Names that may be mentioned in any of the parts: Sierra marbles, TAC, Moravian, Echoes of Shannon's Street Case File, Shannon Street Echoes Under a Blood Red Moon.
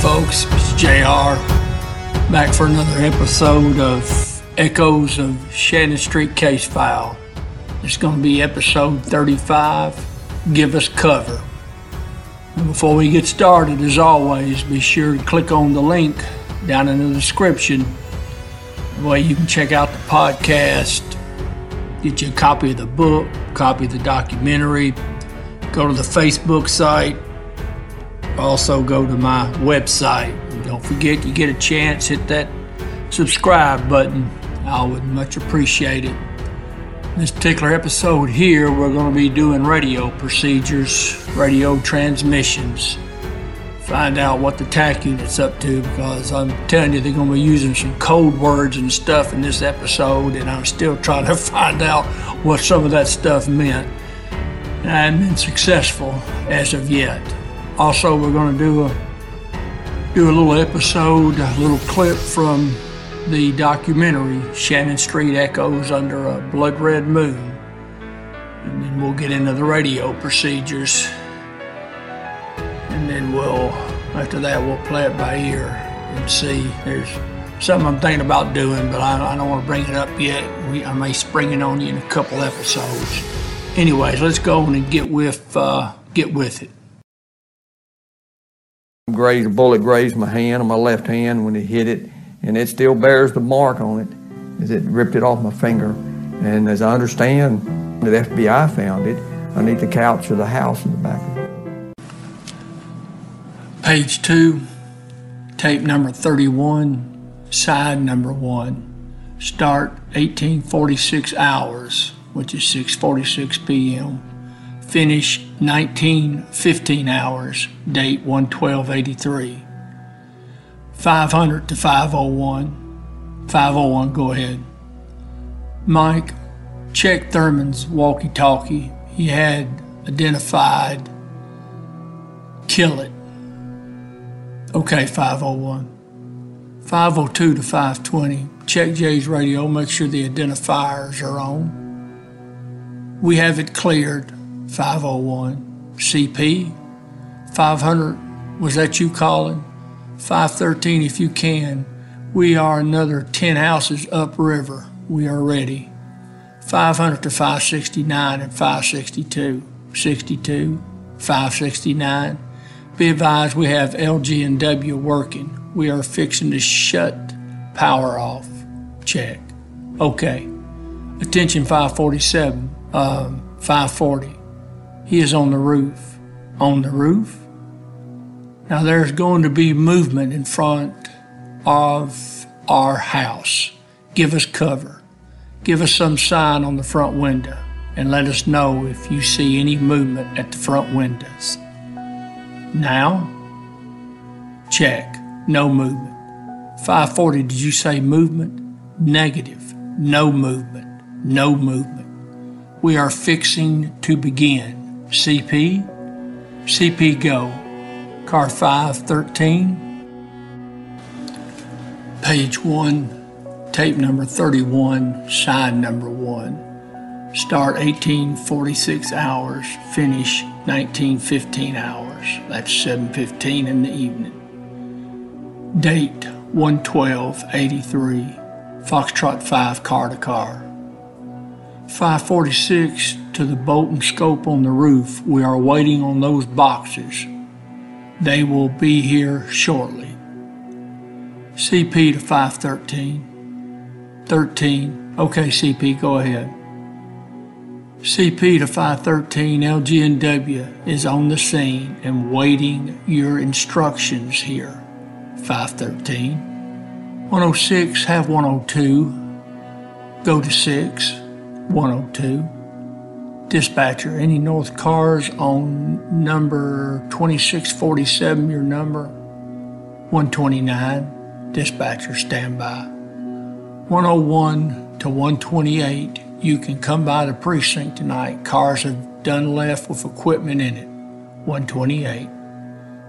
folks, it's JR, back for another episode of Echoes of Shannon's Street Case File. It's going to be episode 35, Give Us Cover. And before we get started, as always, be sure to click on the link down in the description. That way you can check out the podcast, get you a copy of the book, copy of the documentary, go to the Facebook site. Also go to my website. And don't forget, you get a chance, hit that subscribe button. I would much appreciate it. This particular episode here, we're going to be doing radio procedures, radio transmissions. Find out what the TAC unit's up to, because I'm telling you, they're going to be using some code words and stuff in this episode, and I'm still trying to find out what some of that stuff meant. And I haven't been successful as of yet. Also, we're going to do a little episode, a little clip from the documentary, Shannon Street Echoes Under a Blood Red Moon. And then we'll get into the radio procedures. And then after that, we'll play it by ear and see. There's something I'm thinking about doing, but I don't want to bring it up yet. I may spring it on you in a couple episodes. Anyways, let's go on and get with it. The bullet grazed my hand on my left hand when it hit it, and it still bears the mark on it as it ripped it off my finger. And as I understand, the FBI found it underneath the couch of the house in the back of it. Page 2, tape number 31, side number 1, start 1846 hours, which is 6:46 p.m. Finish 19:15 hours, date 1/12/83. 500 to 501. 501, go ahead. Mike, check Thurman's walkie-talkie. He had identified kill it. Okay, 501. 502 to 520. Check Jay's radio. Make sure the identifiers are on. We have it cleared. 501. CP, 500, was that you calling? 513, if you can. We are another 10 houses upriver. We are ready. 500 to 569 and 562. 62, 569. Be advised, we have LG&W working. We are fixing to shut power off. Check. Okay. Attention 547, 540. He is on the roof. On the roof? Now there's going to be movement in front of our house. Give us cover. Give us some sign on the front window and let us know if you see any movement at the front windows. Now? Check. No movement. 540, did you say movement? Negative. No movement. No movement. We are fixing to begin. CP, CP go, car 513, page 1, tape number 31, side number 1, start 1846 hours, finish 1915 hours, that's 7:15 in the evening, date 1/12/83, Foxtrot 5 car to car. 546 to the bolt and scope on the roof. We are waiting on those boxes. They will be here shortly. CP to 513. 13. Okay, CP, go ahead. CP to 513, LG&W is on the scene and waiting your instructions here. 513. 106, have 102. Go to 6. 102. Dispatcher, any north cars on number 2647, your number? 129. Dispatcher, stand by. 101 to 128, you can come by the precinct tonight. Cars have done left with equipment in it. 128.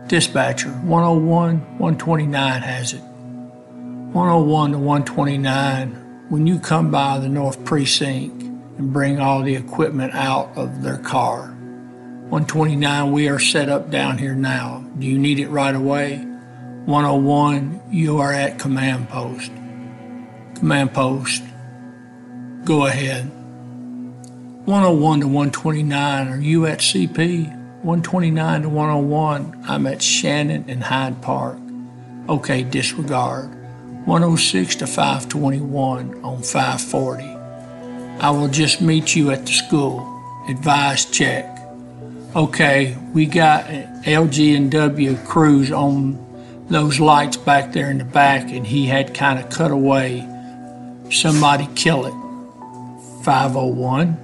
Dispatcher, 101, 129 has it. 101 to 129, when you come by the north precinct, and bring all the equipment out of their car. 129, we are set up down here now. Do you need it right away? 101, you are at command post. Command post, go ahead. 101 to 129, are you at CP? 129 to 101, I'm at Shannon and Hyde Park. Okay, disregard. 106 to 521 on 540. I will just meet you at the school. Advise check. Okay, we got LG and W crews on those lights back there in the back, and he had kind of cut away. Somebody kill it. 501.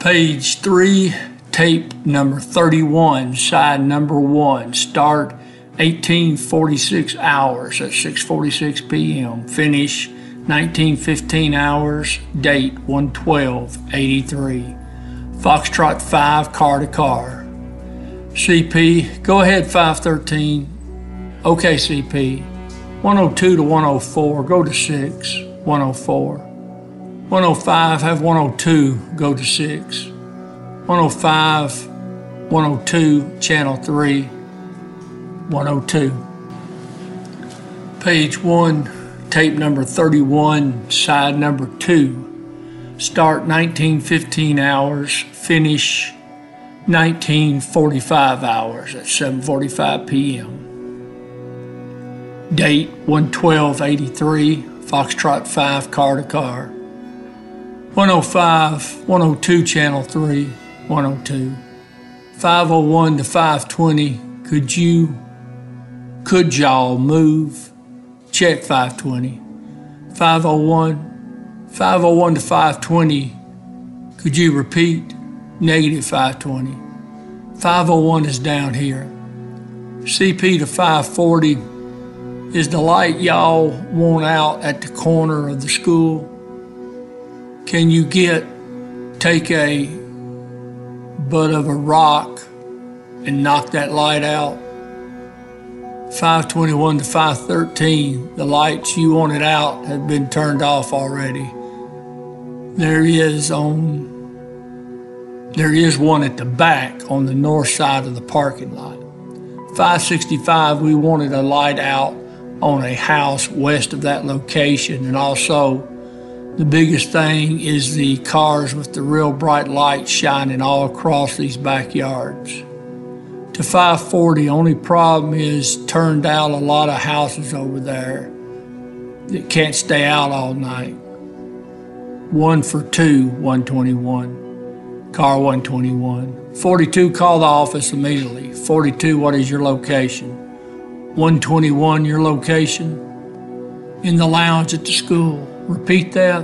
Page 3, tape number 31, side number 1, start 1846 hours at 6:46 p.m., finish 1915 hours, date 112-83. Foxtrot 5, car to car. CP, go ahead 513. Okay, CP. 102 to 104, go to 6, 104. 105, have 102 go to 6. 105, 102, channel 3, 102. Page 1, tape number 31, side number 2. Start 1915 hours, finish 1945 hours at 7:45 p.m. Date 112-83, Foxtrot 5, car to car. 105, 102, channel 3, 102. 501 to 520, could y'all move? Check 520. 501 to 520, could you repeat? Negative 520. 501 is down here. CP to 540, is the light y'all want out at the corner of the school? Can you take a butt of a rock and knock that light out? 521 to 513, the lights you wanted out have been turned off already. There is one at the back on the north side of the parking lot. 565, we wanted a light out on a house west of that location, and also the biggest thing is the cars with the real bright lights shining all across these backyards. To 540, only problem is turned out a lot of houses over there that can't stay out all night. 1 for 2, 121, car 121. 42, call the office immediately. 42, what is your location? 121, your location? In the lounge at the school. Repeat that.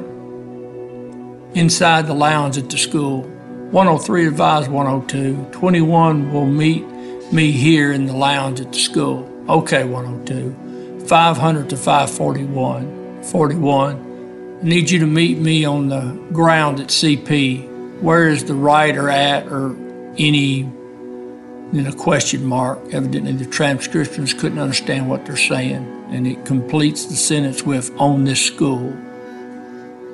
Inside the lounge at the school. 103, advise 102. 21 will meet me here in the lounge at the school. Okay, 102. 500 to 541. 41, I need you to meet me on the ground at CP. Where is the writer at, or any, then a question mark. Evidently the transcriptions couldn't understand what they're saying, and it completes the sentence with, on this school.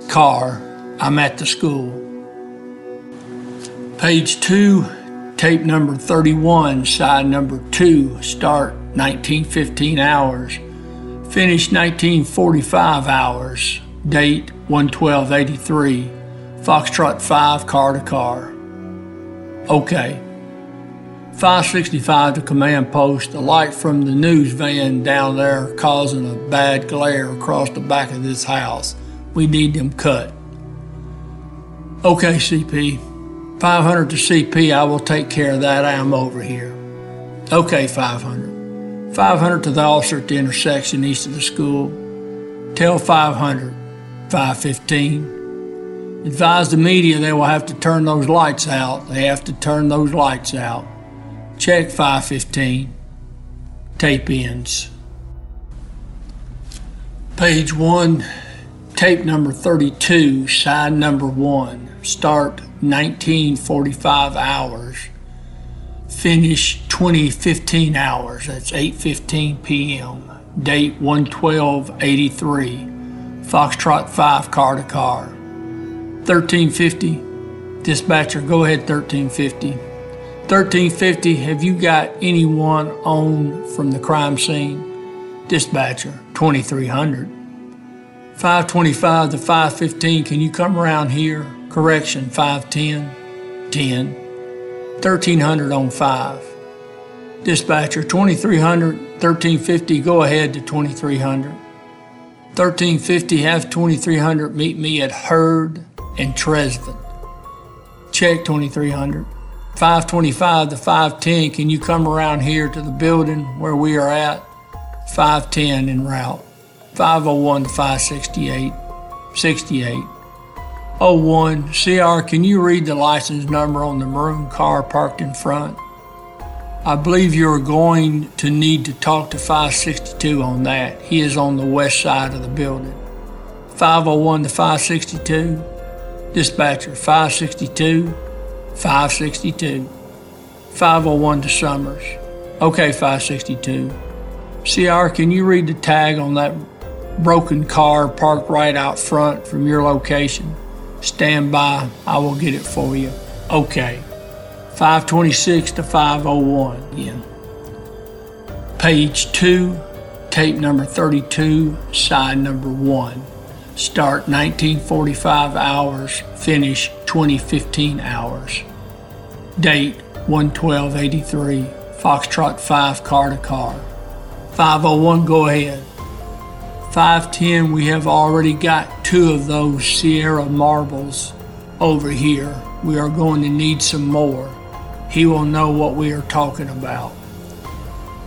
Car, I'm at the school. Page 2, tape number 31, side number 2, start 1915 hours, finish 1945 hours, date 112-83, Foxtrot 5, car to car. Okay. 565 to command post, the light from the news van down there causing a bad glare across the back of this house. We need them cut. Okay, CP. 500 to CP, I will take care of that. I am over here. Okay, 500. 500 to the officer at the intersection east of the school. Tell 500. 515. Advise the media they will have to turn those lights out. They have to turn those lights out. Check 515. Tape ends. Page 1, tape number 32, side number 1. Start 1945 hours. Finish 2015 hours. That's 8:15 p.m. Date 112-83. Foxtrot 5, car to car. 1350. Dispatcher, go ahead 1350. 1350, have you got anyone on from the crime scene? Dispatcher, 2300. 525 to 515, can you come around here? Correction, 510, 10. 1300 on 5. Dispatcher, 2300, 1350, go ahead to 2300. 1350, have 2300 meet me at Hurd and Tresvant. Check 2300. 525 to 510, can you come around here to the building where we are at? 510 en route. 501 to 568, 68. 01, CR, can you read the license number on the maroon car parked in front? I believe you're going to need to talk to 562 on that. He is on the west side of the building. 501 to 562. Dispatcher, 562, 562. 501 to Summers. Okay, 562. CR, can you read the tag on that broken car parked right out front from your location? Stand by, I will get it for you. Okay. 526 to 501 again. Page 2, tape number 32, side number 1. Start 1945 hours, finish 2015 hours. Date 11283, Foxtrot 5, car to car. 501, go ahead. 510, we have already got 2 of those Sierra marbles over here. We are going to need some more. He will know what we are talking about.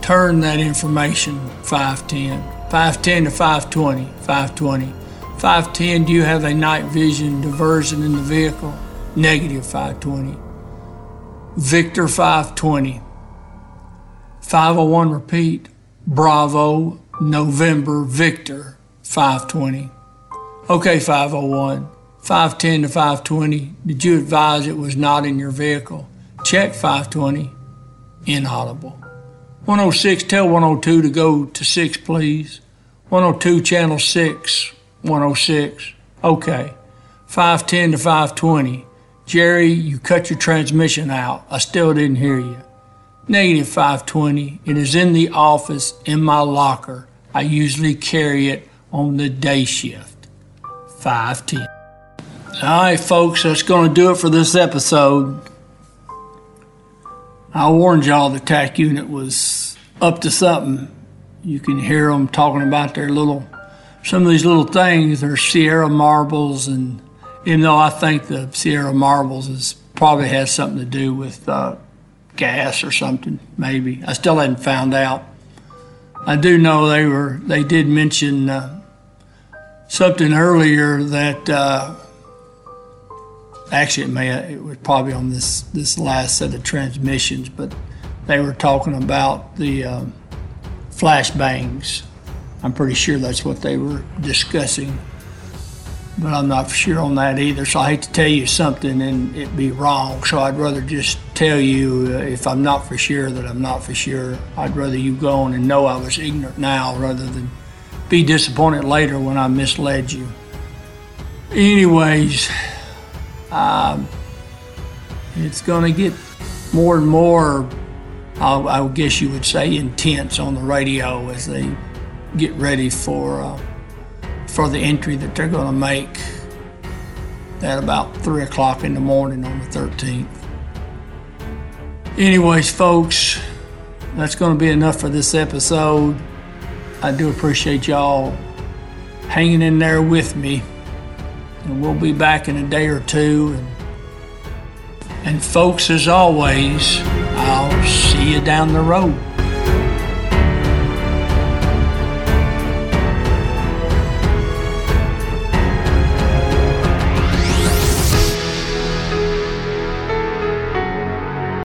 Turn that information, 510. 510 to 520, 520. 510, do you have a night vision diversion in the vehicle? Negative, 520. Victor, 520. 501, repeat. Bravo, November, Victor, 520. Okay, 501. 510 to 520, did you advise it was not in your vehicle? Check, 520, inaudible. 106, tell 102 to go to 6, please. 102, channel 6, 106. Okay. 510 to 520, Jerry, you cut your transmission out. I still didn't hear you. Negative, 520, it is in the office in my locker. I usually carry it on the day shift. 510. All right, folks, that's going to do it for this episode. I warned y'all the TAC unit was up to something. You can hear them talking about their some of these little things are Sierra marbles, and even though I think the Sierra marbles probably has something to do with gas or something, maybe. I still hadn't found out. I do know they did mention something earlier that... Actually, it was probably on this last set of transmissions, but they were talking about the flashbangs. I'm pretty sure that's what they were discussing, but I'm not sure on that either. So I hate to tell you something and it be wrong. So I'd rather just tell you if I'm not for sure that I'm not for sure. I'd rather you go on and know I was ignorant now rather than be disappointed later when I misled you. Anyways... it's going to get more and more, I guess you would say, intense on the radio as they get ready for the entry that they're going to make at about 3 o'clock in the morning on the 13th. Anyways, folks, that's going to be enough for this episode. I do appreciate y'all hanging in there with me. And we'll be back in a day or two. And folks, as always, I'll see you down the road.